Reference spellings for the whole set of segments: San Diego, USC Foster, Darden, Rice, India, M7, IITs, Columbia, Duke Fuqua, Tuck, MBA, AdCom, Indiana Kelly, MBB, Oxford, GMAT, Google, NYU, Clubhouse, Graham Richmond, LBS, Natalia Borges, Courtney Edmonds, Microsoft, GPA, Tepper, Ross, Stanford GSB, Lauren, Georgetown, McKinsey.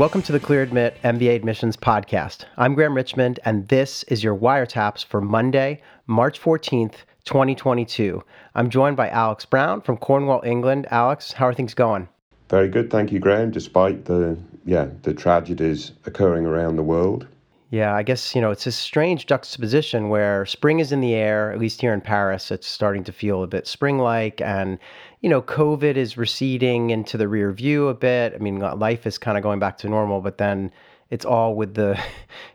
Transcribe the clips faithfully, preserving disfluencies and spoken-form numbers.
Welcome to the Clear Admit M B A Admissions Podcast. I'm Graham Richmond, and this is your wiretaps for Monday, March fourteenth, twenty twenty-two. I'm joined by Alex Brown from Cornwall, England. Alex, how are things going? Very good, thank you, Graham, despite the, yeah, the tragedies occurring around the world. Yeah, I guess, you know, it's this strange juxtaposition where spring is in the air, at least here in Paris. It's starting to feel a bit spring-like, and, you know, COVID is receding into the rear view a bit. I mean, life is kind of going back to normal, but then it's all with the,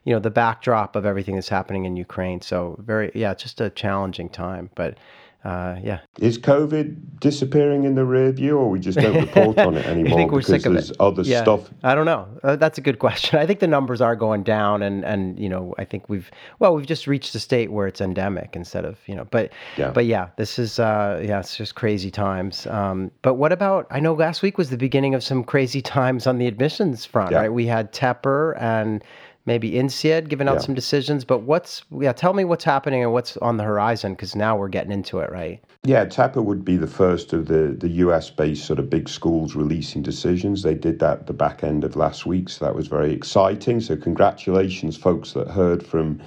you know, the backdrop of everything that's happening in Ukraine. So very, yeah, it's just a challenging time, but... Uh, yeah. Is COVID disappearing in the rear view, or we just don't report on it anymore? I think we're because sick of there's it. Other yeah. stuff. I don't know. Uh, that's a good question. I think the numbers are going down, and, and you know, I think we've well, we've just reached a state where it's endemic instead of you know. But yeah, but yeah, this is uh, yeah, it's just crazy times. Um, but what about? I know last week was the beginning of some crazy times on the admissions front, yeah. right? We had Tepper and maybe INSEAD giving out yeah. some decisions, but what's, yeah, tell me what's happening and what's on the horizon, because now we're getting into it, right? Yeah, Tepper would be the first of the, the U S-based sort of big schools releasing decisions. They did that at the back end of last week, so that was very exciting. So congratulations, folks that heard from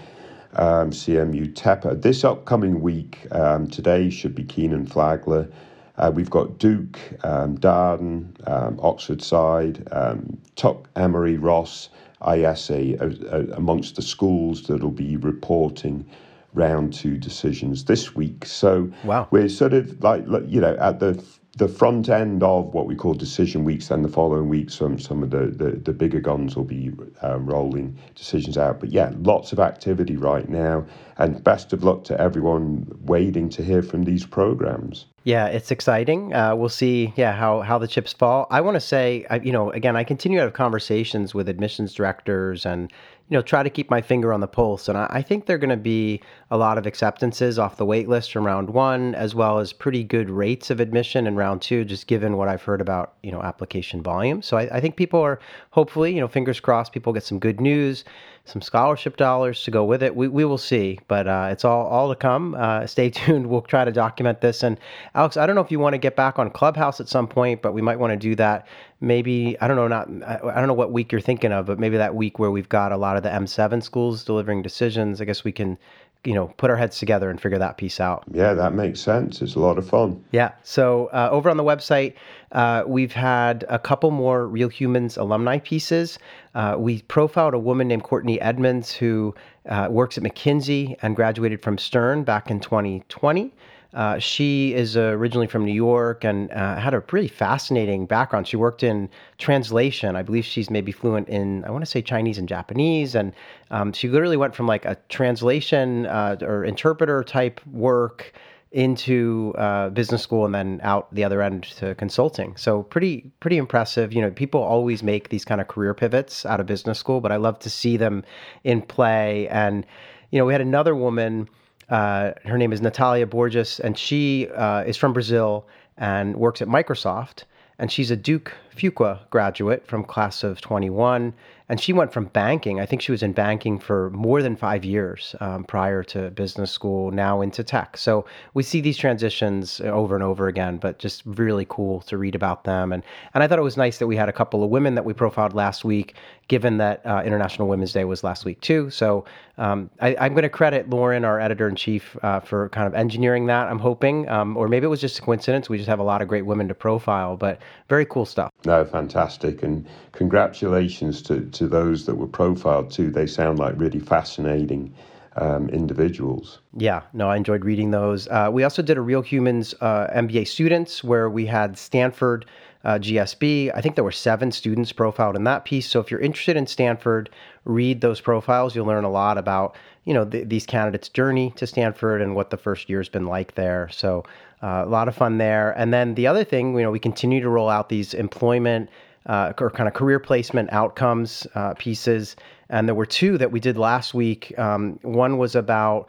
um, C M U Tepper. This upcoming week, um, today, should be Keenan Flagler. Uh, we've got Duke, um, Darden, um, Oxford side, um, Tuck, Emery, Ross, I S A uh, amongst the schools that'll be reporting round two decisions this week. So wow. we're sort of like, you know, at the the front end of what we call decision weeks, and the following weeks, some some of the, the, the bigger guns will be um, rolling decisions out. But yeah, lots of activity right now, and best of luck to everyone waiting to hear from these programs. Yeah, it's exciting. Uh, we'll see yeah, how, how the chips fall. I want to say, I, you know, again, I continue to have conversations with admissions directors and, you know, try to keep my finger on the pulse. And I, I think there are going to be a lot of acceptances off the wait list from round one, as well as pretty good rates of admission in round two, just given what I've heard about, you know, application volume. So I, I think people are hopefully, you know, fingers crossed, people get some good news, some scholarship dollars to go with it. We we will see, but uh, it's all, all to come. Uh, stay tuned. We'll try to document this. And Alex, I don't know if you want to get back on Clubhouse at some point, but we might want to do that. Maybe, I don't know, not I don't know what week you're thinking of, but maybe that week where we've got a lot of the M seven schools delivering decisions. I guess we can, you know, put our heads together and figure that piece out. Yeah, that makes sense. It's a lot of fun. Yeah. So uh, over on the website, uh, we've had a couple more Real Humans alumni pieces. Uh, we profiled a woman named Courtney Edmonds who uh, works at McKinsey and graduated from Stern back in twenty twenty. Uh, she is uh, originally from New York and uh, had a pretty fascinating background. She worked in translation. I believe she's maybe fluent in, I want to say Chinese and Japanese. And um, she literally went from like a translation uh, or interpreter type work into uh, business school and then out the other end to consulting. So pretty, pretty impressive. You know, people always make these kind of career pivots out of business school, but I love to see them in play. And, you know, we had another woman. Uh, her name is Natalia Borges, and she uh, is from Brazil and works at Microsoft. And she's a Duke Fuqua graduate from class of twenty-one. And she went from banking. I think she was in banking for more than five years um, prior to business school, now into tech. So we see these transitions over and over again, but just really cool to read about them. And and I thought it was nice that we had a couple of women that we profiled last week, given that uh, International Women's Day was last week too. So um, I, I'm going to credit Lauren, our editor-in-chief, uh, for kind of engineering that, I'm hoping. Um, or maybe it was just a coincidence. We just have a lot of great women to profile, but very cool stuff. No, fantastic. And congratulations to, to those that were profiled too. They sound like really fascinating um, individuals. Yeah, no, I enjoyed reading those. Uh, we also did a Real Humans uh, M B A students where we had Stanford uh, G S B. I think there were seven students profiled in that piece. So if you're interested in Stanford, read those profiles. You'll learn a lot about, you know, th- these candidates' journey to Stanford and what the first year's been like there. So Uh, a lot of fun there. And then the other thing, you know, we continue to roll out these employment uh, or kind of career placement outcomes uh, pieces. And there were two that we did last week. Um, one was about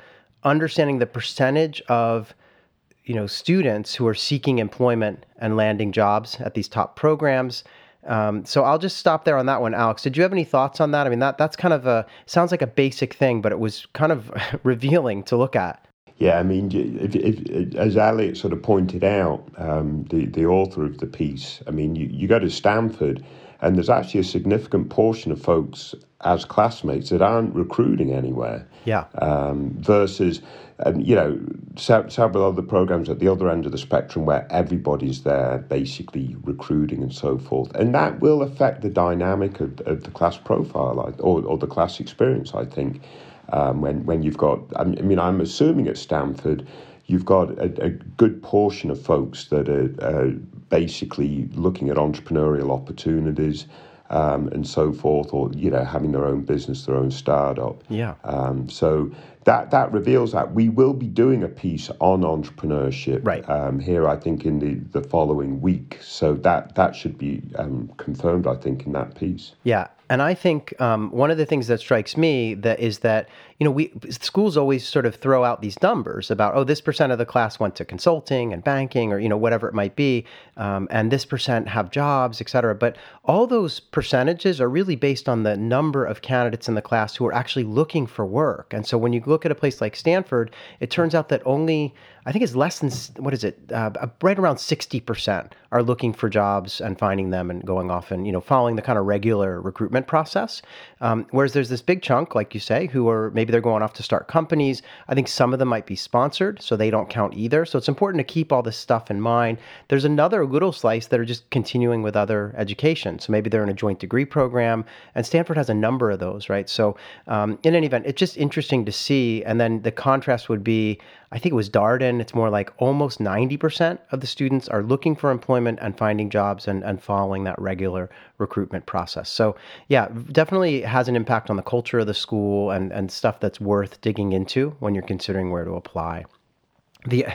understanding the percentage of, you know, students who are seeking employment and landing jobs at these top programs. Um, so I'll just stop there on that one. Alex, did you have any thoughts on that? I mean, that that's kind of a, sounds like a basic thing, but it was kind of revealing to look at. Yeah, I mean, if, if, as Alex sort of pointed out, um, the, the author of the piece, I mean, you, you go to Stanford And there's actually a significant portion of folks as classmates that aren't recruiting anywhere. Yeah. Um, versus, um, you know, several other programs at the other end of the spectrum where everybody's there basically recruiting and so forth. And that will affect the dynamic of, of the class profile or, or the class experience, I think, um, when, when you've got, I mean, I'm assuming at Stanford, you've got a, a good portion of folks that are uh, basically looking at entrepreneurial opportunities um, and so forth, or, you know, having their own business, their own startup. Yeah. Um, so that that reveals that. We will be doing a piece on entrepreneurship right. um, here, I think, in the, the following week. So that, that should be um, confirmed, I think, in that piece. Yeah. And I think um, one of the things that strikes me that is that, you know, we schools always sort of throw out these numbers about, oh, this percent of the class went to consulting and banking or, you know, whatever it might be, um, and this percent have jobs, et cetera. But all those percentages are really based on the number of candidates in the class who are actually looking for work. And so when you look at a place like Stanford, it turns out that only, I think it's less than, what is it, uh, right around sixty percent are looking for jobs and finding them and going off and, you know, following the kind of regular recruitment process. Um, whereas there's this big chunk, like you say, who are maybe they're going off to start companies. I think some of them might be sponsored, so they don't count either. So it's important to keep all this stuff in mind. There's another little slice that are just continuing with other education. So maybe they're in a joint degree program, and Stanford has a number of those, right? So um, in any event, it's just interesting to see. And then the contrast would be, I think it was Darden, it's more like almost ninety percent of the students are looking for employment and finding jobs and, and following that regular recruitment process. So yeah, definitely has an impact on the culture of the school and, and stuff that's worth digging into when you're considering where to apply. The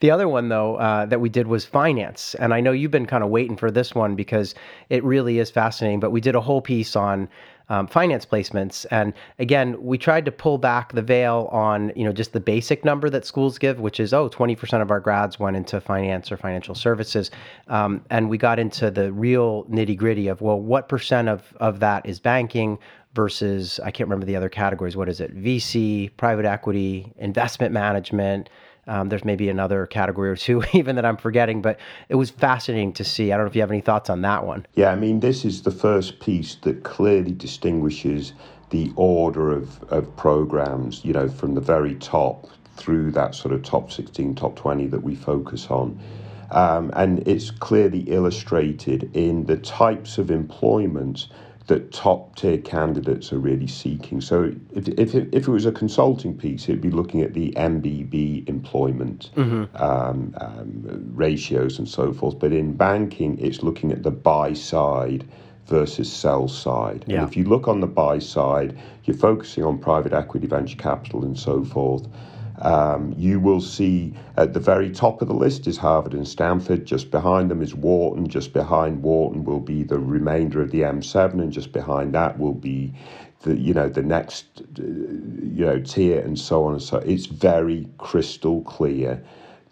the other one, though, uh, that we did was finance. And I know you've been kind of waiting for this one because it really is fascinating, but we did a whole piece on Um, finance placements. And again, we tried to pull back the veil on, you know, just the basic number that schools give, which is, oh, twenty percent of our grads went into finance or financial services. Um, and we got into the real nitty gritty of, well, what percent of, of that is banking versus, I can't remember the other categories. What is it? V C, private equity, investment management. Um, there's maybe another category or two even that I'm forgetting, but it was fascinating to see. I don't know if you have any thoughts on that one. Yeah, I mean, this is the first piece that clearly distinguishes the order of, of programs, you know, from the very top through that sort of top sixteen, top twenty that we focus on. Um, and it's clearly illustrated in the types of employments that top-tier candidates are really seeking. So if if it, if it was a consulting piece, it'd be looking at the M B B employment mm-hmm. um, um, ratios and so forth. But in banking, it's looking at the buy side versus sell side. Yeah. And if you look on the buy side, you're focusing on private equity, venture capital, and so forth. Um, you will see at the very top of the list is Harvard and Stanford. Just behind them is Wharton. Just behind Wharton will be the remainder of the M seven, and just behind that will be the, you know, the next, you know, tier, and so on and so. It's very crystal clear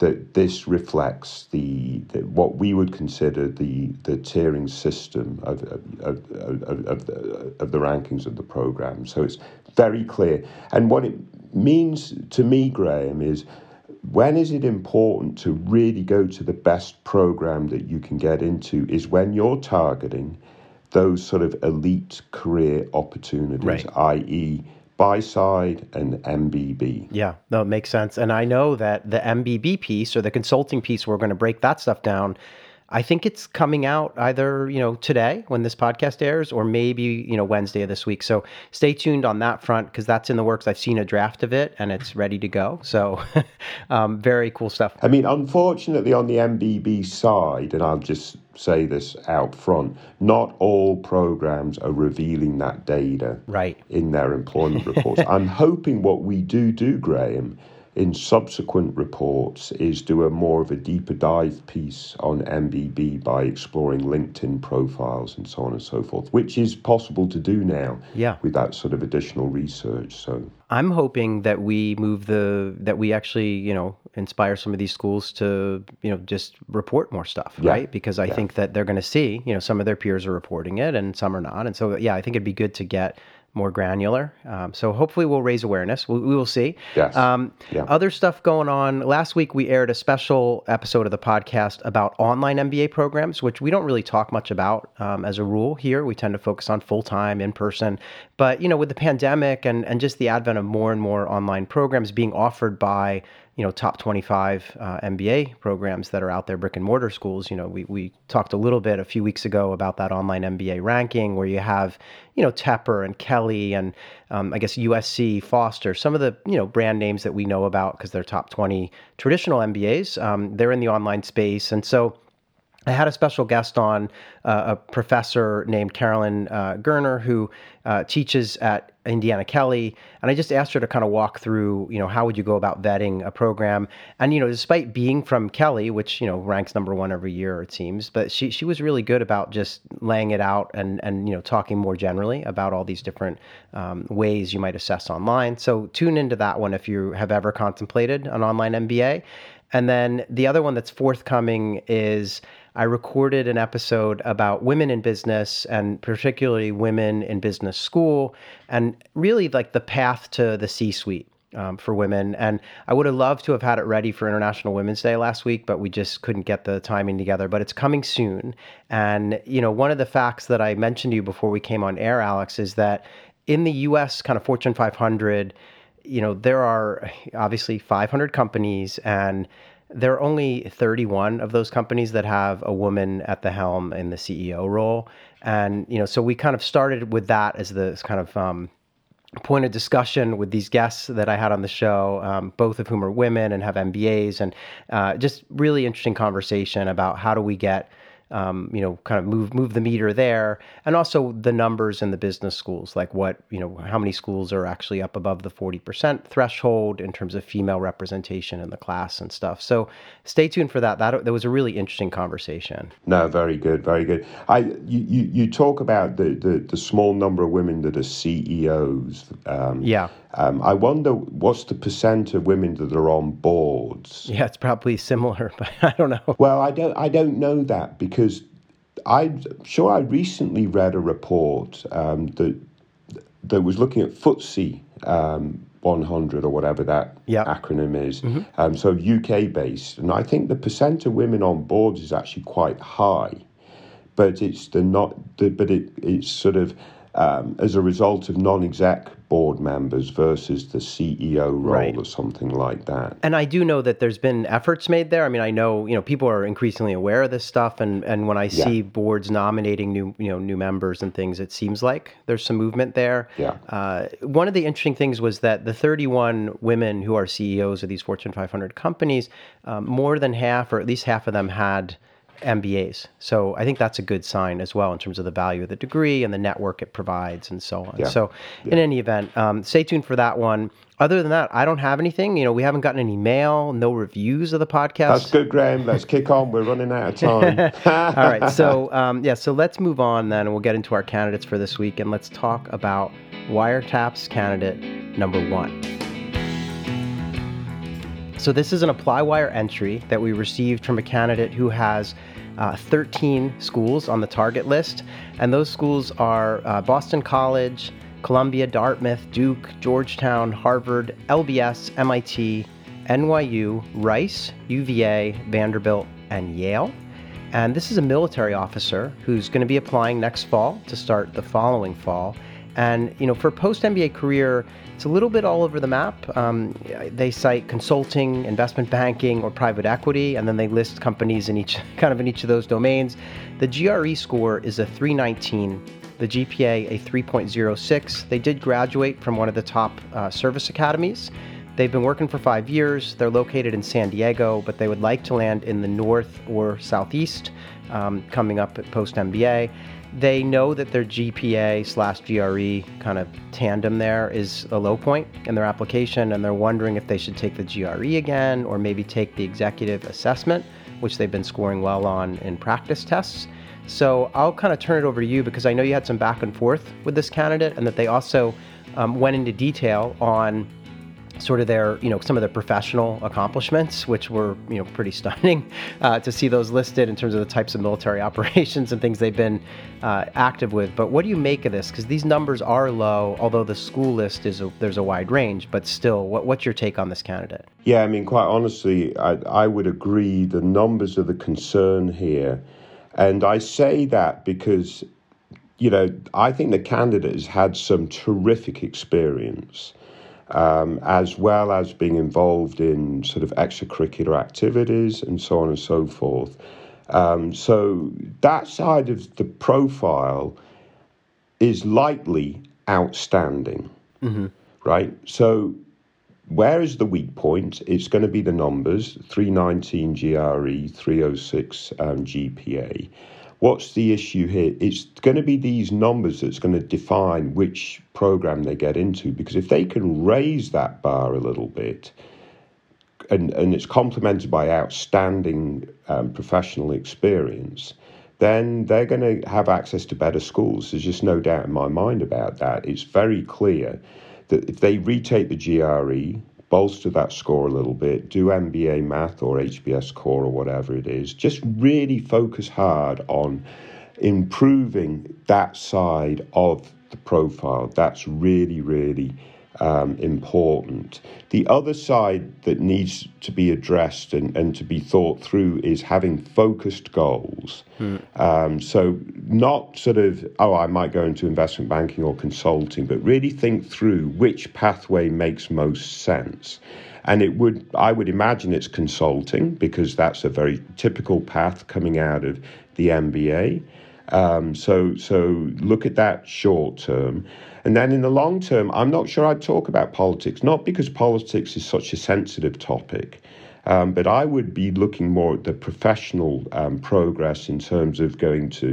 that this reflects the, the what we would consider the the tiering system of of of, of, of, the, of the rankings of the program. So it's very clear, and what it means to me, Graham, is when is it important to really go to the best program that you can get into is when you're targeting those sort of elite career opportunities, right. that is buy side and M B B. Yeah, no, it makes sense. And I know that the M B B piece or the consulting piece, we're going to break that stuff down. I think it's coming out either, you know, today when this podcast airs or maybe, you know, Wednesday of this week. So stay tuned on that front because that's in the works. I've seen a draft of it and it's ready to go. So um, very cool stuff. I mean, unfortunately on the M B B side, and I'll just say this out front, not all programs are revealing that data right. in their employment reports. I'm hoping what we do do, Graham, in subsequent reports is do a more of a deeper dive piece on M B B by exploring LinkedIn profiles and so on and so forth, which is possible to do now yeah. with that sort of additional research. So I'm hoping that we move the, that we actually, you know, inspire some of these schools to, you know, just report more stuff, yeah. right? Because I yeah. think that they're going to see, you know, some of their peers are reporting it and some are not. And so, yeah, I think it'd be good to get more granular. Um, so hopefully we'll raise awareness. We, we will see. Yes. Um, yeah. Other stuff going on. Last week we aired a special episode of the podcast about online M B A programs, which we don't really talk much about um, as a rule here. We tend to focus on full-time, in-person. But, you know, with the pandemic and, and just the advent of more and more online programs being offered by, you know, top twenty-five uh, M B A programs that are out there, brick and mortar schools. You know, we we talked a little bit a few weeks ago about that online M B A ranking where you have, you know, Tepper and Kelly and um, I guess U S C Foster, some of the, you know, brand names that we know about because they're top twenty traditional M B As. Um, they're in the online space. And so I had a special guest on, uh, a professor named Carolyn uh, Gerner, who uh, teaches at Indiana Kelly, and I just asked her to kind of walk through, you know, how would you go about vetting a program? And, you know, despite being from Kelly, which, you know, ranks number one every year, it seems, but she she was really good about just laying it out and, and you know, talking more generally about all these different um, ways you might assess online. So tune into that one if you have ever contemplated an online M B A. And then the other one that's forthcoming is I recorded an episode about women in business and particularly women in business school and really like the path to the C-suite um, for women. And I would have loved to have had it ready for International Women's Day last week, but we just couldn't get the timing together, but it's coming soon. And, you know, one of the facts that I mentioned to you before we came on air, Alex, is that in the U S kind of Fortune five hundred, you know, there are obviously five hundred companies, and there are only thirty-one of those companies that have a woman at the helm in the C E O role. And, you know, so we kind of started with that as the kind of um, point of discussion with these guests that I had on the show, um, both of whom are women and have M B As, and uh, just really interesting conversation about how do we get Um, you know, kind of move move the meter there, and also the numbers in the business schools, like what, you know, how many schools are actually up above the forty percent threshold in terms of female representation in the class and stuff. So stay tuned for that. That, that was a really interesting conversation. No, very good, very good. I you you, you talk about the, the the small number of women that are C E Os. Um, yeah. Um, I wonder what's the percent of women that are on boards? Yeah, it's probably similar, but I don't know. Well, I don't I don't know that because. Because I'm sure I recently read a report um, that that was looking at F T S E um, one hundred or whatever that yep. acronym is. Mm-hmm. Um, so U K based, and I think the percent of women on boards is actually quite high, but it's the not. The, but it, it's sort of um, as a result of non-exec board members versus the C E O role right. or something like that. And I do know that there's been efforts made there. I mean, I know, you know, people are increasingly aware of this stuff. And, and when I yeah. see boards nominating new, you know, new members and things, it seems like there's some movement there. Yeah. Uh, one of the interesting things was that the thirty-one women who are C E Os of these Fortune five hundred companies, um, more than half, or at least half of them had M B As. So I think that's a good sign as well in terms of the value of the degree and the network it provides and so on. Yeah. So yeah. in any event, um, stay tuned for that one. Other than that, I don't have anything. You know, we haven't gotten any mail, no reviews of the podcast. That's good, Graham. Let's kick on. We're running out of time. All right. So um, yeah, so let's move on then, and we'll get into our candidates for this week, and let's talk about Wiretaps candidate number one. So this is an ApplyWire entry that we received from a candidate who has uh, thirteen schools on the target list. And those schools are uh, Boston College, Columbia, Dartmouth, Duke, Georgetown, Harvard, L B S, M I T, N Y U, Rice, U V A, Vanderbilt, and Yale. And this is a military officer who's going to be applying next fall to start the following fall. And, you know, for a post-M B A career, it's a little bit all over the map. Um, they cite consulting, investment banking, or private equity, and then they list companies in each, kind of in each of those domains. The G R E score is a three nineteen, the G P A a three point oh six. They did graduate from one of the top uh, service academies. They've been working for five years. They're located in San Diego, but they would like to land in the north or southeast um, coming up at post-M B A. They know that their G P A slash G R E kind of tandem there is a low point in their application, and they're wondering if they should take the G R E again or maybe take the executive assessment, which they've been scoring well on in practice tests. So I'll kind of turn it over to you because I know you had some back and forth with this candidate, and that they also um, went into detail on sort of their, you know, some of their professional accomplishments, which were, you know, pretty stunning uh, to see those listed in terms of the types of military operations and things they've been uh, active with. But what do you make of this? Because these numbers are low, although the school list is a, there's a wide range. But still, what, what's your take on this candidate? Yeah, I mean, quite honestly, I, I would agree the numbers are the concern here. And I say that because, you know, I think the candidate has had some terrific experience, Um, as well as being involved in sort of extracurricular activities and so on and so forth. Um, so that side of the profile is likely outstanding, mm-hmm. right? So where is the weak point? It's going to be the numbers, three nineteen G R E, three oh six um, G P A. What's the issue here? It's going to be these numbers that's going to define which program they get into, because if they can raise that bar a little bit, and, and it's complemented by outstanding um, professional experience, then they're going to have access to better schools. There's just no doubt in my mind about that. It's very clear that if they retake the G R E, bolster that score a little bit, do M B A math or H B S core or whatever it is, just really focus hard on improving that side of the profile. That's really, really um, important. The other side that needs to be addressed and, and to be thought through is having focused goals. Mm. Um, so not sort of, oh, I might go into investment banking or consulting, but really think through which pathway makes most sense. And it would, I would imagine it's consulting, because that's a very typical path coming out of the M B A. Um, so, so look at that short term. And then in the long term, I'm not sure I'd talk about politics, not because politics is such a sensitive topic, um, but I would be looking more at the professional um, progress in terms of going to,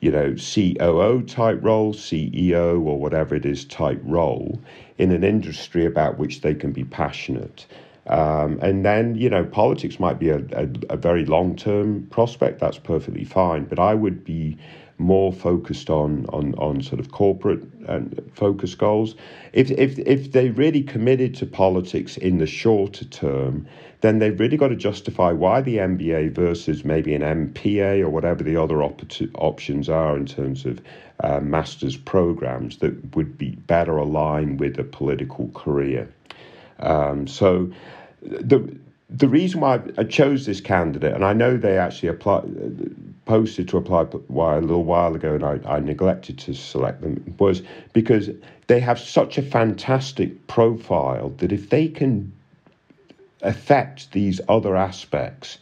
you know, C O O type role, C E O or whatever it is type role in an industry about which they can be passionate. Um, and then, you know, politics might be a, a, a very long-term prospect. That's perfectly fine. But I would be more focused on on, on sort of corporate and focus goals. If, if, if they really committed to politics in the shorter term, then they've really got to justify why the M B A versus maybe an M P A or whatever the other op- options are in terms of uh, master's programs that would be better aligned with a political career. Um, so the the reason why I chose this candidate, and I know they actually applied, posted to apply a little while ago, and I, I neglected to select them, was because they have such a fantastic profile that if they can affect these other aspects,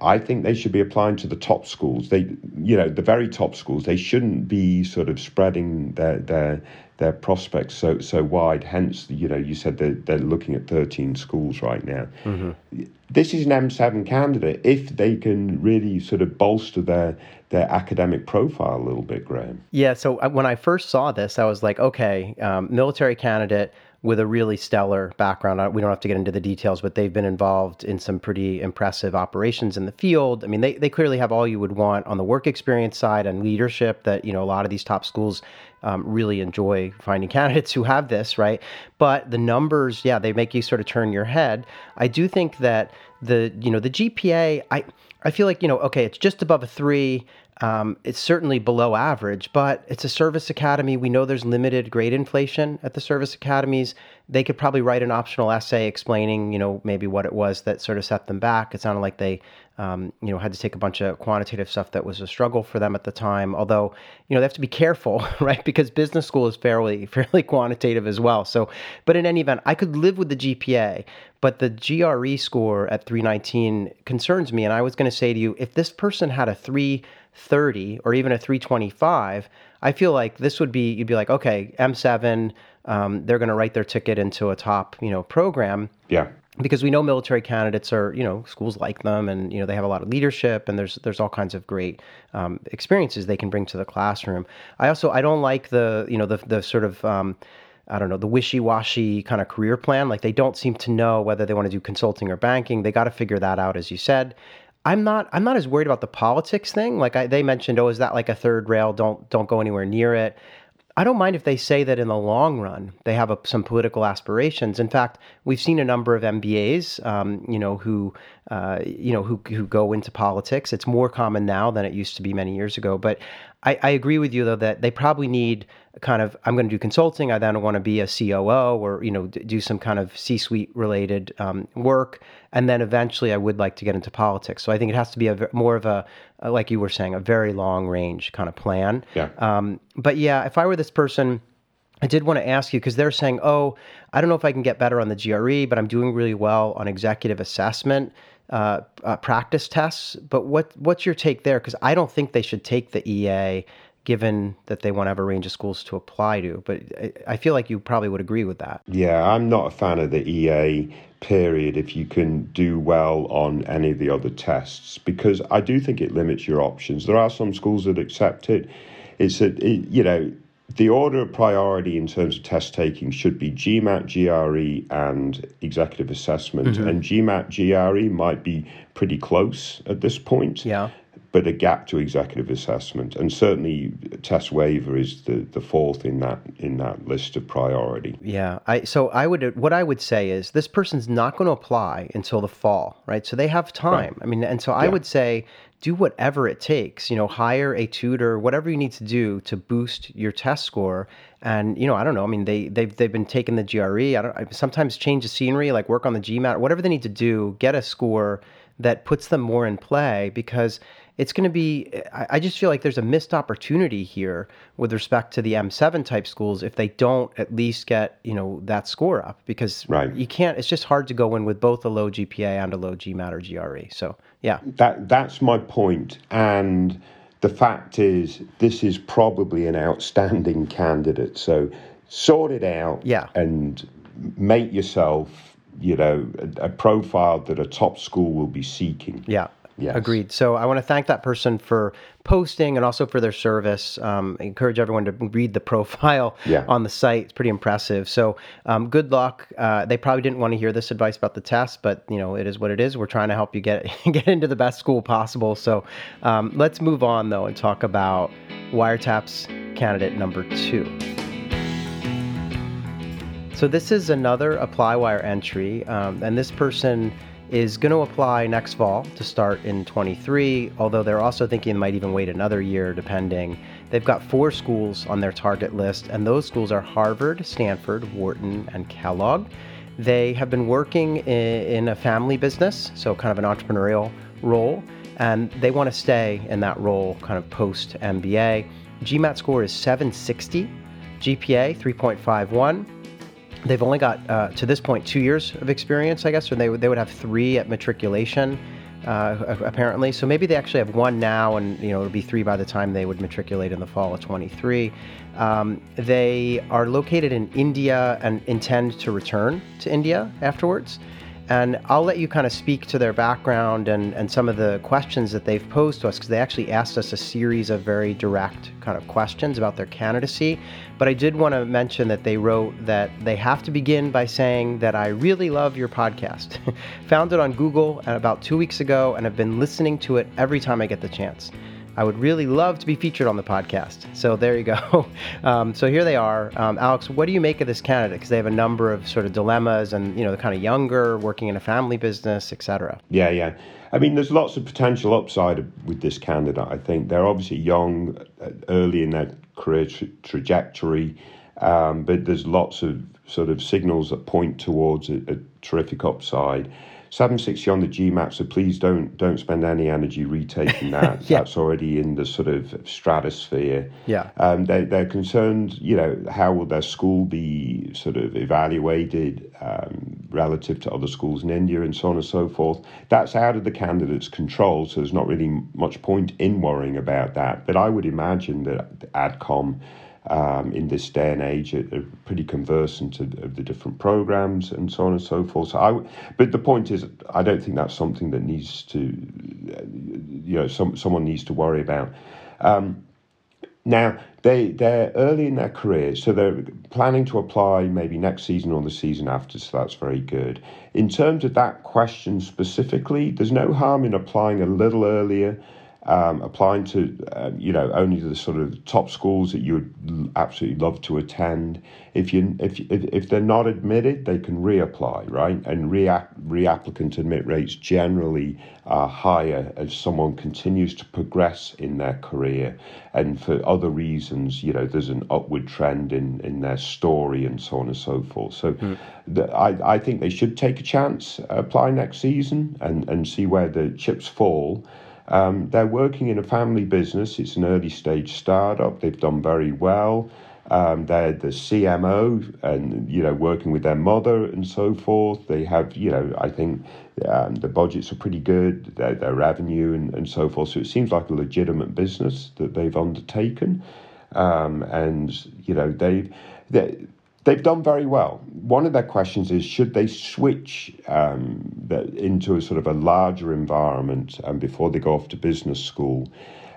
I think they should be applying to the top schools. They, you know, the very top schools. They shouldn't be sort of spreading their their their prospects so so wide. Hence, you know, you said they're, they're looking at thirteen schools right now. Mm-hmm. This is an M seven candidate. If they can really sort of bolster their their academic profile a little bit, Graham. Yeah. So when I first saw this, I was like, okay, um, military candidate with a really stellar background. We don't have to get into the details, but they've been involved in some pretty impressive operations in the field. I mean, they, they clearly have all you would want on the work experience side and leadership that, you know, a lot of these top schools um, really enjoy finding candidates who have this, right? But the numbers, yeah, they make you sort of turn your head. I do think that the, you know, the G P A, I, I feel like, you know, okay, it's just above a three. Um, it's certainly below average, but it's a service academy. We know there's limited grade inflation at the service academies. They could probably write an optional essay explaining, you know, maybe what it was that sort of set them back. It sounded like they, um, you know, had to take a bunch of quantitative stuff that was a struggle for them at the time. Although, you know, they have to be careful, right? Because business school is fairly, fairly quantitative as well. So, but in any event, I could live with the G P A, but the G R E score at three nineteen concerns me. And I was going to say to you, if this person had a three thirty or even a three twenty-five, I feel like this would be, you'd be like, okay, M seven, um, they're going to write their ticket into a top, you know, program. Yeah. Because we know military candidates are, you know, schools like them, and, you know, they have a lot of leadership, and there's there's all kinds of great um, experiences they can bring to the classroom. I also, I don't like the, you know, the the sort of, um, I don't know, the wishy-washy kind of career plan. Like, they don't seem to know whether they want to do consulting or banking. They got to figure that out, as you said. I'm not I'm not as worried about the politics thing. Like I, they mentioned, oh, is that like a third rail? Don't don't go anywhere near it. I don't mind if they say that in the long run, they have a, some political aspirations. In fact, we've seen a number of M B As, um, you know, who, uh, you know, who, who go into politics. It's more common now than it used to be many years ago. But I, I agree with you, though, that they probably need kind of, I'm going to do consulting. I then want to be a C O O or, you know, do some kind of C-suite related um, work. And then eventually I would like to get into politics. So I think it has to be a more of a, like you were saying, a very long range kind of plan. Yeah. Um, but yeah, if I were this person, I did want to ask you, because they're saying, oh, I don't know if I can get better on the G R E, but I'm doing really well on executive assessment uh, uh, practice tests. But what what's your take there? Because I don't think they should take the E A given that they want to have a range of schools to apply to. But I feel like you probably would agree with that. Yeah, I'm not a fan of the E A, period, if you can do well on any of the other tests, because I do think it limits your options. There are some schools that accept it. It's that, it, you know, the order of priority in terms of test taking should be GMAT, G R E, and executive assessment. Mm-hmm. And GMAT, G R E might be pretty close at this point. Yeah. But a gap to executive assessment, and certainly test waiver is the, the fourth in that in that list of priority. Yeah, I so I would what I would say is this person's not going to apply until the fall, right? So they have time. Right. I mean, and so I yeah. would say do whatever it takes. You know, hire a tutor, whatever you need to do to boost your test score. And you know, I don't know. I mean, they they've they've been taking the G R E. I don't I, sometimes change the scenery, like work on the GMAT, whatever they need to do, get a score that puts them more in play, because it's going to be, I just feel like there's a missed opportunity here with respect to the M seven type schools if they don't at least get, you know, that score up, because right. you can't, it's just hard to go in with both a low G P A and a low GMAT or G R E. So, yeah. That that's my point. And the fact is, this is probably an outstanding candidate. So sort it out yeah. and make yourself, you know, a, a profile that a top school will be seeking. Yeah. Yes. Agreed. So I want to thank that person for posting and also for their service. Um, I encourage everyone to read the profile yeah. on the site. It's pretty impressive. So um, good luck. Uh, they probably didn't want to hear this advice about the test, but you know, it is what it is. We're trying to help you get get into the best school possible. So um, let's move on though and talk about Wiretap's candidate number two. So this is another ApplyWire entry, um, and this person is going to apply next fall to start in twenty-three, although they're also thinking they might even wait another year, depending. They've got four schools on their target list, and those schools are Harvard, Stanford, Wharton, and Kellogg. They have been working in a family business, so kind of an entrepreneurial role, and they want to stay in that role kind of post-M B A. GMAT score is seven sixty, G P A three point five one. They've only got, uh, to this point, two years of experience, I guess, or they, they would have three at matriculation, uh, apparently. So maybe they actually have one now, and you know it'll be three by the time they would matriculate in the fall of twenty-three. Um, they are located in India and intend to return to India afterwards. And I'll let you kind of speak to their background and, and some of the questions that they've posed to us, because they actually asked us a series of very direct kind of questions about their candidacy. But I did want to mention that they wrote that they have to begin by saying that I really love your podcast. Found it on Google about two weeks ago and have been listening to it every time I get the chance. I would really love to be featured on the podcast. So there you go. Um, so here they are. Um, Alex, what do you make of this candidate? Because they have a number of sort of dilemmas and, you know, they're kind of younger, working in a family business, et cetera. Yeah, yeah. I mean, there's lots of potential upside with this candidate, I think. They're obviously young, early in their career tra- trajectory, um, but there's lots of sort of signals that point towards a, a terrific upside. seven sixty on the GMAT, so please don't don't spend any energy retaking that. yeah. That's already in the sort of stratosphere. Yeah. Um, they, they're concerned, you know, how will their school be sort of evaluated um, relative to other schools in India and so on and so forth. That's out of the candidate's control, so there's not really much point in worrying about that. But I would imagine that AdCom Um, in this day and age are, are pretty conversant of, of the different programs and so on and so forth. So I, but the point is, I don't think that's something that needs to, you know, some, someone needs to worry about. Um, now, they, they're early in their career, so they're planning to apply maybe next season or the season after, so that's very good. In terms of that question specifically, there's no harm in applying a little earlier um, applying to, uh, you know, only the sort of top schools that you would absolutely love to attend. If you if if, if they're not admitted, they can reapply, right? And reapplicant admit rates generally are higher as someone continues to progress in their career, and for other reasons, you know, there's an upward trend in, in their story and so on and so forth. So mm. the, I, I think they should take a chance, apply next season, and, and see where the chips fall. Um, they're working in a family business. It's an early stage startup. They've done very well. Um, they're the C M O and, you know, working with their mother and so forth. They have, you know, I think um, the budgets are pretty good, their, their revenue and, and so forth. So it seems like a legitimate business that they've undertaken. Um, and, you know, they've... They, They've done very well. One of their questions is, should they switch um, the, into a sort of a larger environment um, before they go off to business school?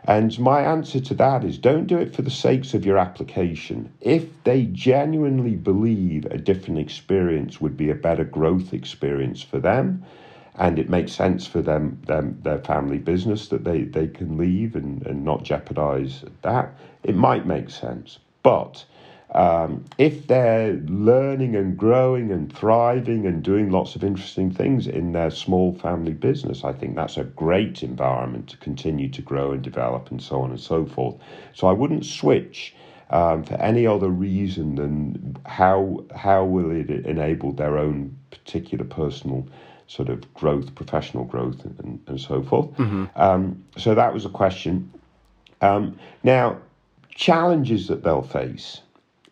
And my answer to that is, don't do it for the sakes of your application. If they genuinely believe a different experience would be a better growth experience for them, and it makes sense for them, them their family business that they, they can leave and, and not jeopardize that, it might make sense. But Um, if they're learning and growing and thriving and doing lots of interesting things in their small family business, I think that's a great environment to continue to grow and develop and so on and so forth. So I wouldn't switch um, for any other reason than how how will it enable their own particular personal sort of growth, professional growth and, and so forth. Mm-hmm. Um, so that was a question. Um, now, challenges that they'll face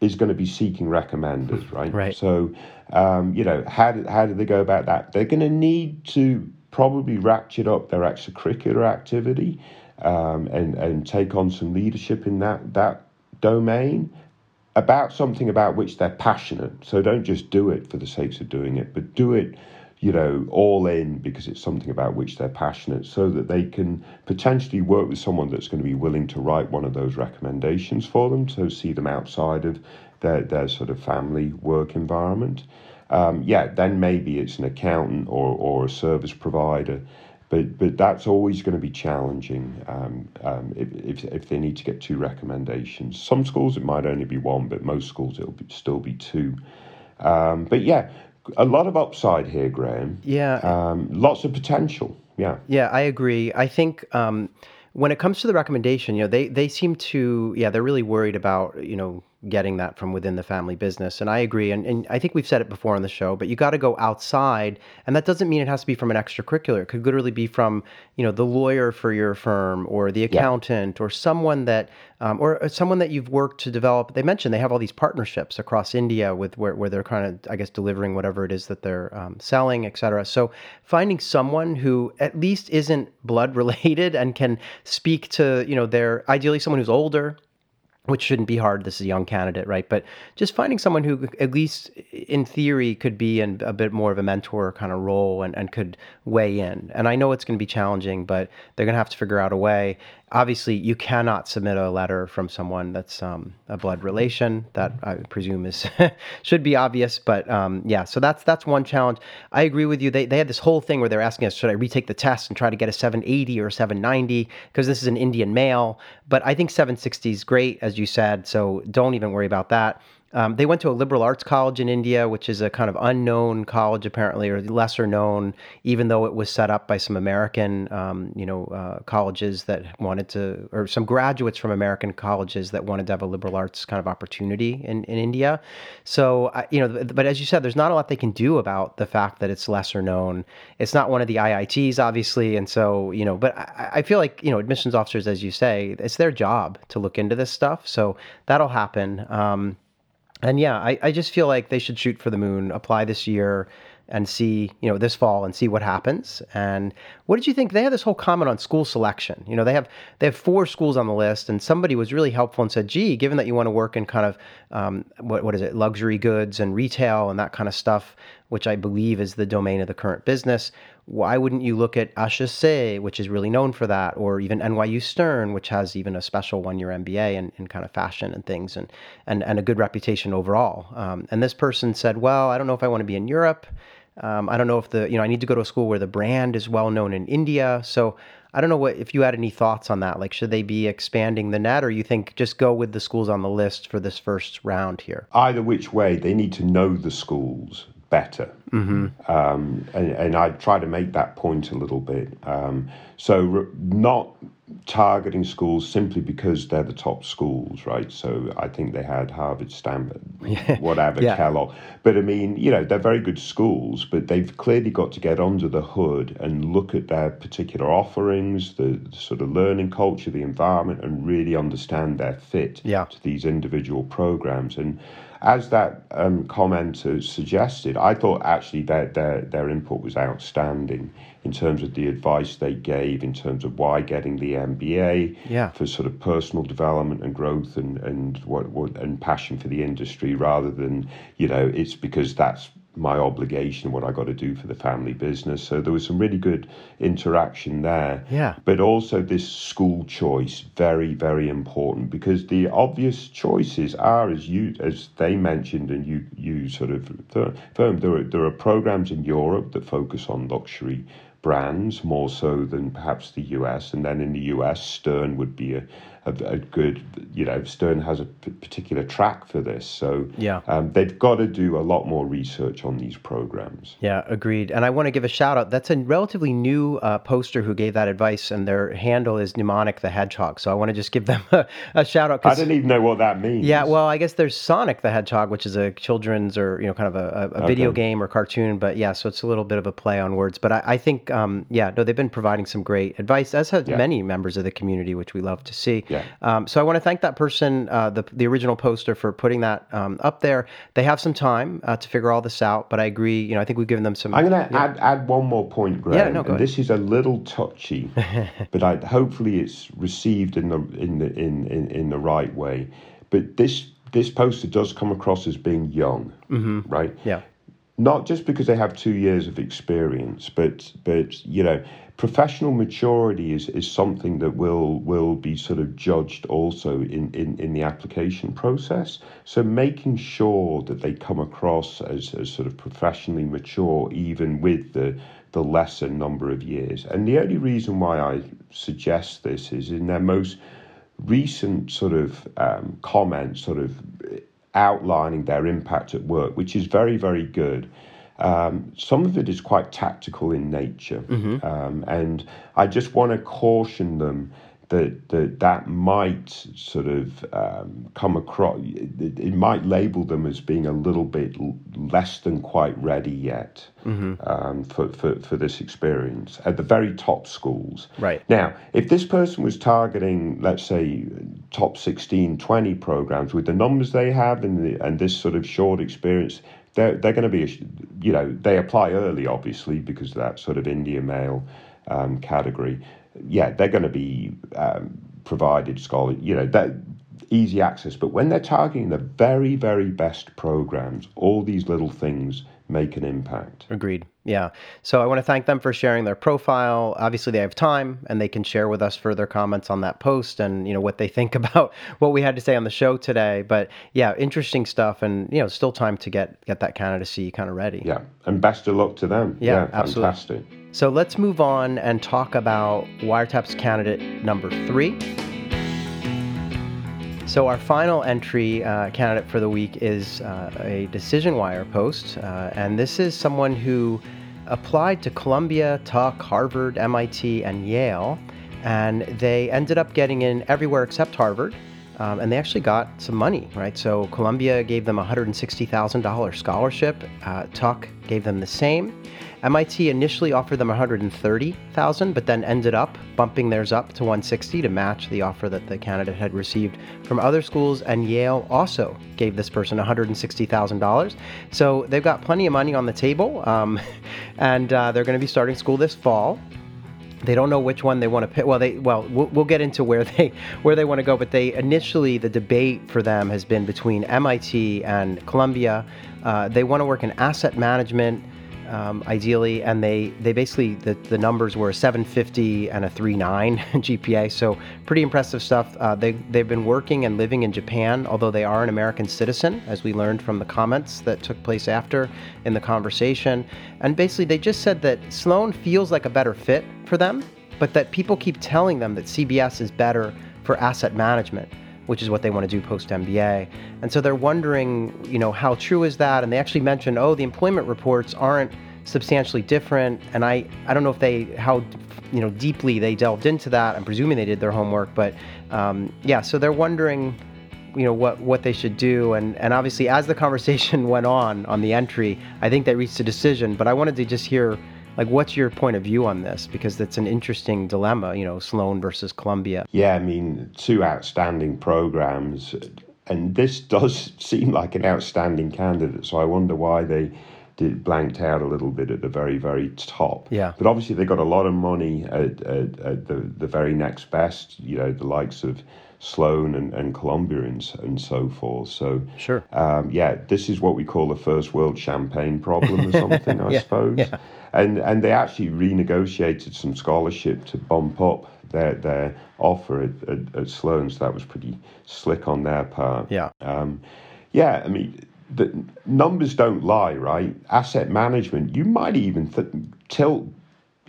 is going to be seeking recommenders, right? Right. So, um, you know, how do, how do they go about that? They're going to need to probably ratchet up their extracurricular activity um, and, and take on some leadership in that, that domain about something about which they're passionate. So don't just do it for the sakes of doing it, but do it, you know, all in because it's something about which they're passionate, so that they can potentially work with someone that's going to be willing to write one of those recommendations for them, so see them outside of their, their sort of family work environment. Um, yeah, then maybe it's an accountant or, or a service provider, but but that's always going to be challenging um, um, if, if if they need to get two recommendations. Some schools it might only be one, but most schools it'll be, still be two. Um, but yeah, a lot of upside here, Graham. Yeah. Um, lots of potential. Yeah. Yeah, I agree. I think um, when it comes to the recommendation, you know, they, they seem to, yeah, they're really worried about, you know, getting that from within the family business. And I agree. And, and I think we've said it before on the show, but you got to go outside. And that doesn't mean it has to be from an extracurricular. It could literally be from, you know, the lawyer for your firm or the accountant yeah. or someone that, um, or someone that you've worked to develop. They mentioned they have all these partnerships across India with where, where they're kind of, I guess, delivering whatever it is that they're um, selling, et cetera. So finding someone who at least isn't blood related and can speak to, you know, their, ideally someone who's older, which shouldn't be hard. This is a young candidate, right? But just finding someone who, at least in theory, could be in a bit more of a mentor kind of role and, and could weigh in. And I know it's going to be challenging, but they're going to have to figure out a way. Obviously, you cannot submit a letter from someone that's um, a blood relation. That I presume is should be obvious, but um, yeah. So that's that's one challenge. I agree with you. They they had this whole thing where they're asking us, should I retake the test and try to get a seven eighty or a seven ninety? Because this is an Indian male. But I think seven sixty is great, as you said. So don't even worry about that. Um, they went to a liberal arts college in India, which is a kind of unknown college, apparently, or lesser known, even though it was set up by some American, um, you know, uh, colleges that wanted to, or some graduates from American colleges that wanted to have a liberal arts kind of opportunity in, in India. So, uh, you know, but as you said, there's not a lot they can do about the fact that it's lesser known. It's not one of the I I Ts, obviously. And so, you know, but I, I feel like, you know, admissions officers, as you say, it's their job to look into this stuff. So that'll happen. Um, And yeah, I, I just feel like they should shoot for the moon, apply this year and see, you know, this fall and see what happens. And what did you think? They had this whole comment on school selection. You know, they have they have four schools on the list, and somebody was really helpful and said, gee, given that you want to work in kind of, um, what what is it, luxury goods and retail and that kind of stuff, which I believe is the domain of the current business, why wouldn't you look at U S C, which is really known for that, or even N Y U Stern, which has even a special one-year M B A in, in kind of fashion and things and and, and a good reputation overall. Um, and this person said, well, I don't know if I want to be in Europe. Um, I don't know if the, you know, I need to go to a school where the brand is well known in India. So I don't know what, if you had any thoughts on that, like, should they be expanding the net, or you think just go with the schools on the list for this first round here? Either which way, they need to know the schools better. Mm-hmm. Um, and, and I try to make that point a little bit. Um, so re- not targeting schools simply because they're the top schools, right? So I think they had Harvard, Stanford, whatever, yeah. Kellogg. But I mean, you know, they're very good schools, but they've clearly got to get under the hood and look at their particular offerings, the, the sort of learning culture, the environment, and really understand their fit yeah. to these individual programs. And as that um, commenter suggested, I thought actually their, their, their input was outstanding in terms of the advice they gave, in terms of why getting the M B A yeah. for sort of personal development and growth and, and what, what and passion for the industry, rather than, you know, it's because that's my obligation, what I got to do for the family business. So there was some really good interaction there. Yeah. But also this school choice, very, very important, because the obvious choices are, as you as they mentioned and you you sort of affirmed, there are, there are programs in Europe that focus on luxury brands more so than perhaps the U S, and then in the U S Stern would be a, a, a good, you know, Stern has a p- particular track for this, so yeah um, they've got to do a lot more research on these programs. Yeah agreed. And I want to give a shout out, that's a relatively new uh, poster who gave that advice, and their handle is Mnemonic the Hedgehog, so I want to just give them a, a shout out. I don't even know what that means. Yeah well I guess there's Sonic the Hedgehog, which is a children's, or you know, kind of a, a okay. video game or cartoon, but yeah so it's a little bit of a play on words, but I, I think Um, yeah, no, they've been providing some great advice, as have yeah. many members of the community, which we love to see. Yeah. Um, so I want to thank that person, uh, the, the original poster, for putting that um, up there. They have some time uh, to figure all this out, but I agree. You know, I think we've given them some... I'm going to yeah. add, add one more point, Graham. Yeah, no, go ahead. This is a little touchy, but I, hopefully it's received in the in the in, in, in the right way. But this this poster does come across as being young, mm-hmm. right? Yeah. Not just because they have two years of experience, but but you know, professional maturity is, is something that will will be sort of judged also in, in, in the application process. So making sure that they come across as, as sort of professionally mature, even with the the lesser number of years. And the only reason why I suggest this is in their most recent sort of um, comment, sort of outlining their impact at work, which is very, very good. Um, some of it is quite tactical in nature. Mm-hmm. Um, and I just want to caution them that that, that might sort of um, come across, it, it might label them as being a little bit less than quite ready yet mm-hmm. um, for, for, for this experience at the very top schools. Right. Now, if this person was targeting, let's say, top sixteen, twenty programs with the numbers they have and, the, and this sort of short experience, they're, they're going to be, a, you know, they apply early, obviously, because of that sort of India Mail um, category. Yeah, they're going to be um, provided scholar, you know, that easy access. But when they're targeting the very, very best programs, all these little things make an impact. Agreed. Yeah. So I want to thank them for sharing their profile. Obviously, they have time and they can share with us further comments on that post and, you know, what they think about what we had to say on the show today. But yeah, interesting stuff. And, you know, still time to get, get that candidacy kind of ready. Yeah. And best of luck to them. Yeah, yeah fantastic. So let's move on and talk about Wiretap's candidate number three. So our final entry uh, candidate for the week is uh, a Decision Wire post, uh, and this is someone who applied to Columbia, Tuck, Harvard, M I T, and Yale, and they ended up getting in everywhere except Harvard, um, and they actually got some money, right? So Columbia gave them a one hundred sixty thousand dollars scholarship, uh, Tuck gave them the same. M I T initially offered them one hundred thirty thousand dollars, but then ended up bumping theirs up to one hundred sixty thousand dollars to match the offer that the candidate had received from other schools. And Yale also gave this person one hundred sixty thousand dollars. So they've got plenty of money on the table, um, and uh, they're going to be starting school this fall. They don't know which one they want to pick. Well, they well, well, we'll get into where they where they want to go. But they initially, the debate for them has been between M I T and Columbia. Uh, they want to work in asset management. um, ideally, and they, they basically, the, the numbers were a seven fifty and a three point nine G P A, so pretty impressive stuff. Uh, they, they've been working and living in Japan, although they are an American citizen, as we learned from the comments that took place after in the conversation. And basically, they just said that Sloan feels like a better fit for them, but that people keep telling them that C B S is better for asset management, which is what they want to do post-M B A. And so they're wondering, you know, how true is that? And they actually mentioned, oh, the employment reports aren't substantially different. And I, I don't know if they, how, you know, deeply they delved into that. I'm presuming they did their homework, but um, yeah, so they're wondering, you know, what, what they should do. And, and obviously as the conversation went on, on the entry, I think they reached a decision, but I wanted to just hear, like, what's your point of view on this? Because that's an interesting dilemma, you know, Sloan versus Columbia. Yeah, I mean, two outstanding programs. And this does seem like an outstanding candidate. So I wonder why they did blanked out a little bit at the very, very top. Yeah. But obviously they got a lot of money at, at, at the, the very next best, you know, the likes of Sloan and, and Columbia and, and so forth. So, sure. Um, yeah, this is what we call the first world champagne problem or something, I yeah, suppose. Yeah. And and they actually renegotiated some scholarship to bump up their their offer at, at, at Sloan. So that was pretty slick on their part. Yeah. Um, yeah, I mean, the numbers don't lie, right? Asset management, you might even th- tilt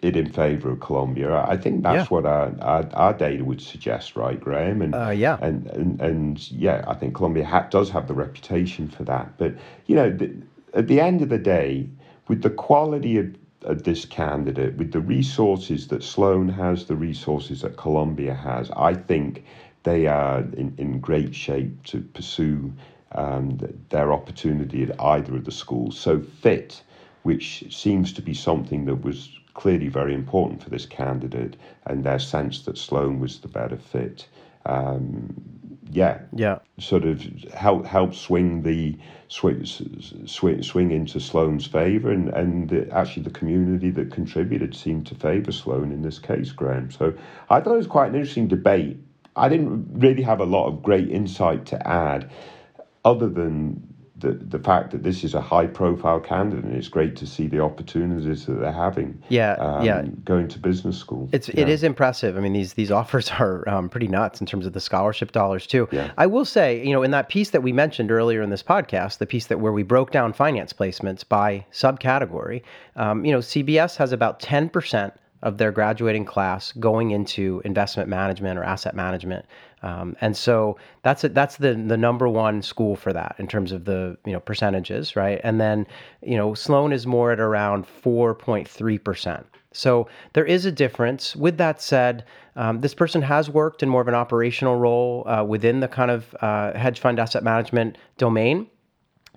it in favor of Columbia. I think that's yeah. what our, our our data would suggest, right, Graham? And uh, yeah, and, and and yeah, I think Columbia ha- does have the reputation for that. But you know, the, at the end of the day, with the quality of, of this candidate, with the resources that Sloan has, the resources that Columbia has, I think they are in, in great shape to pursue um, their opportunity at either of the schools. So fit, which seems to be something that was clearly very important for this candidate, and their sense that Sloan was the better fit, um, yeah, yeah, sort of help help swing the swing swing, swing into Sloan's favour, and and the, actually the community that contributed seemed to favour Sloan in this case, Graham. So I thought it was quite an interesting debate. I didn't really have a lot of great insight to add, other than The, the fact that this is a high-profile candidate, and it's great to see the opportunities that they're having. Yeah, um, yeah. Going to business school. It's yeah. It is impressive. I mean, these these offers are um, pretty nuts in terms of the scholarship dollars too. Yeah. I will say, you know, in that piece that we mentioned earlier in this podcast, the piece that where we broke down finance placements by subcategory, um, you know, C B S has about ten percent of their graduating class going into investment management or asset management. Um, and so that's a, that's the the number one school for that in terms of the, you know, percentages, right? And then, you know, Sloan is more at around four point three percent. So there is a difference. With that said, um, this person has worked in more of an operational role uh, within the kind of uh, hedge fund asset management domain.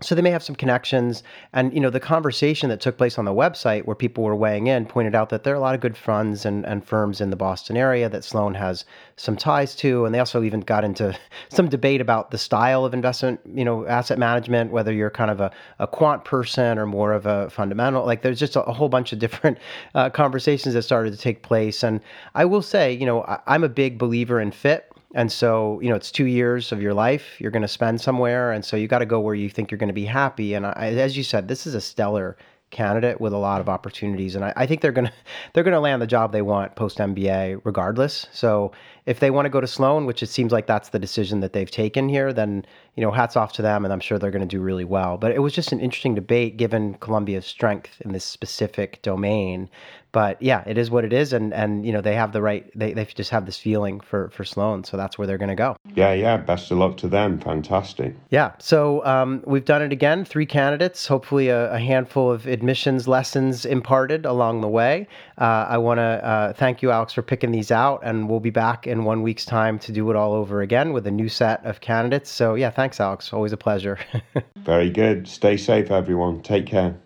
So they may have some connections. And, you know, the conversation that took place on the website where people were weighing in pointed out that there are a lot of good funds and, and firms in the Boston area that Sloan has some ties to. And they also even got into some debate about the style of investment, you know, asset management, whether you're kind of a, a quant person or more of a fundamental. Like, there's just a, a whole bunch of different uh, conversations that started to take place. And I will say, you know, I, I'm a big believer in fit. And so, you know, it's two years of your life you're going to spend somewhere. And so you got to go where you think you're going to be happy. And I, as you said, this is a stellar candidate with a lot of opportunities. And I, I think they're going to they're going to land the job they want post-M B A regardless. So if they want to go to Sloan, which it seems like that's the decision that they've taken here, then, you know, hats off to them. And I'm sure they're going to do really well. But it was just an interesting debate given Columbia's strength in this specific domain. But yeah, it is what it is. And, and you know, they have the right, they, they just have this feeling for, for Sloan. So that's where they're going to go. Yeah, yeah. Best of luck to them. Fantastic. Yeah. So um, we've done it again. Three candidates, hopefully a, a handful of admissions lessons imparted along the way. Uh, I want to uh, thank you, Alex, for picking these out. And we'll be back in one week's time to do it all over again with a new set of candidates. So yeah, thanks, Alex. Always a pleasure. Very good. Stay safe, everyone. Take care.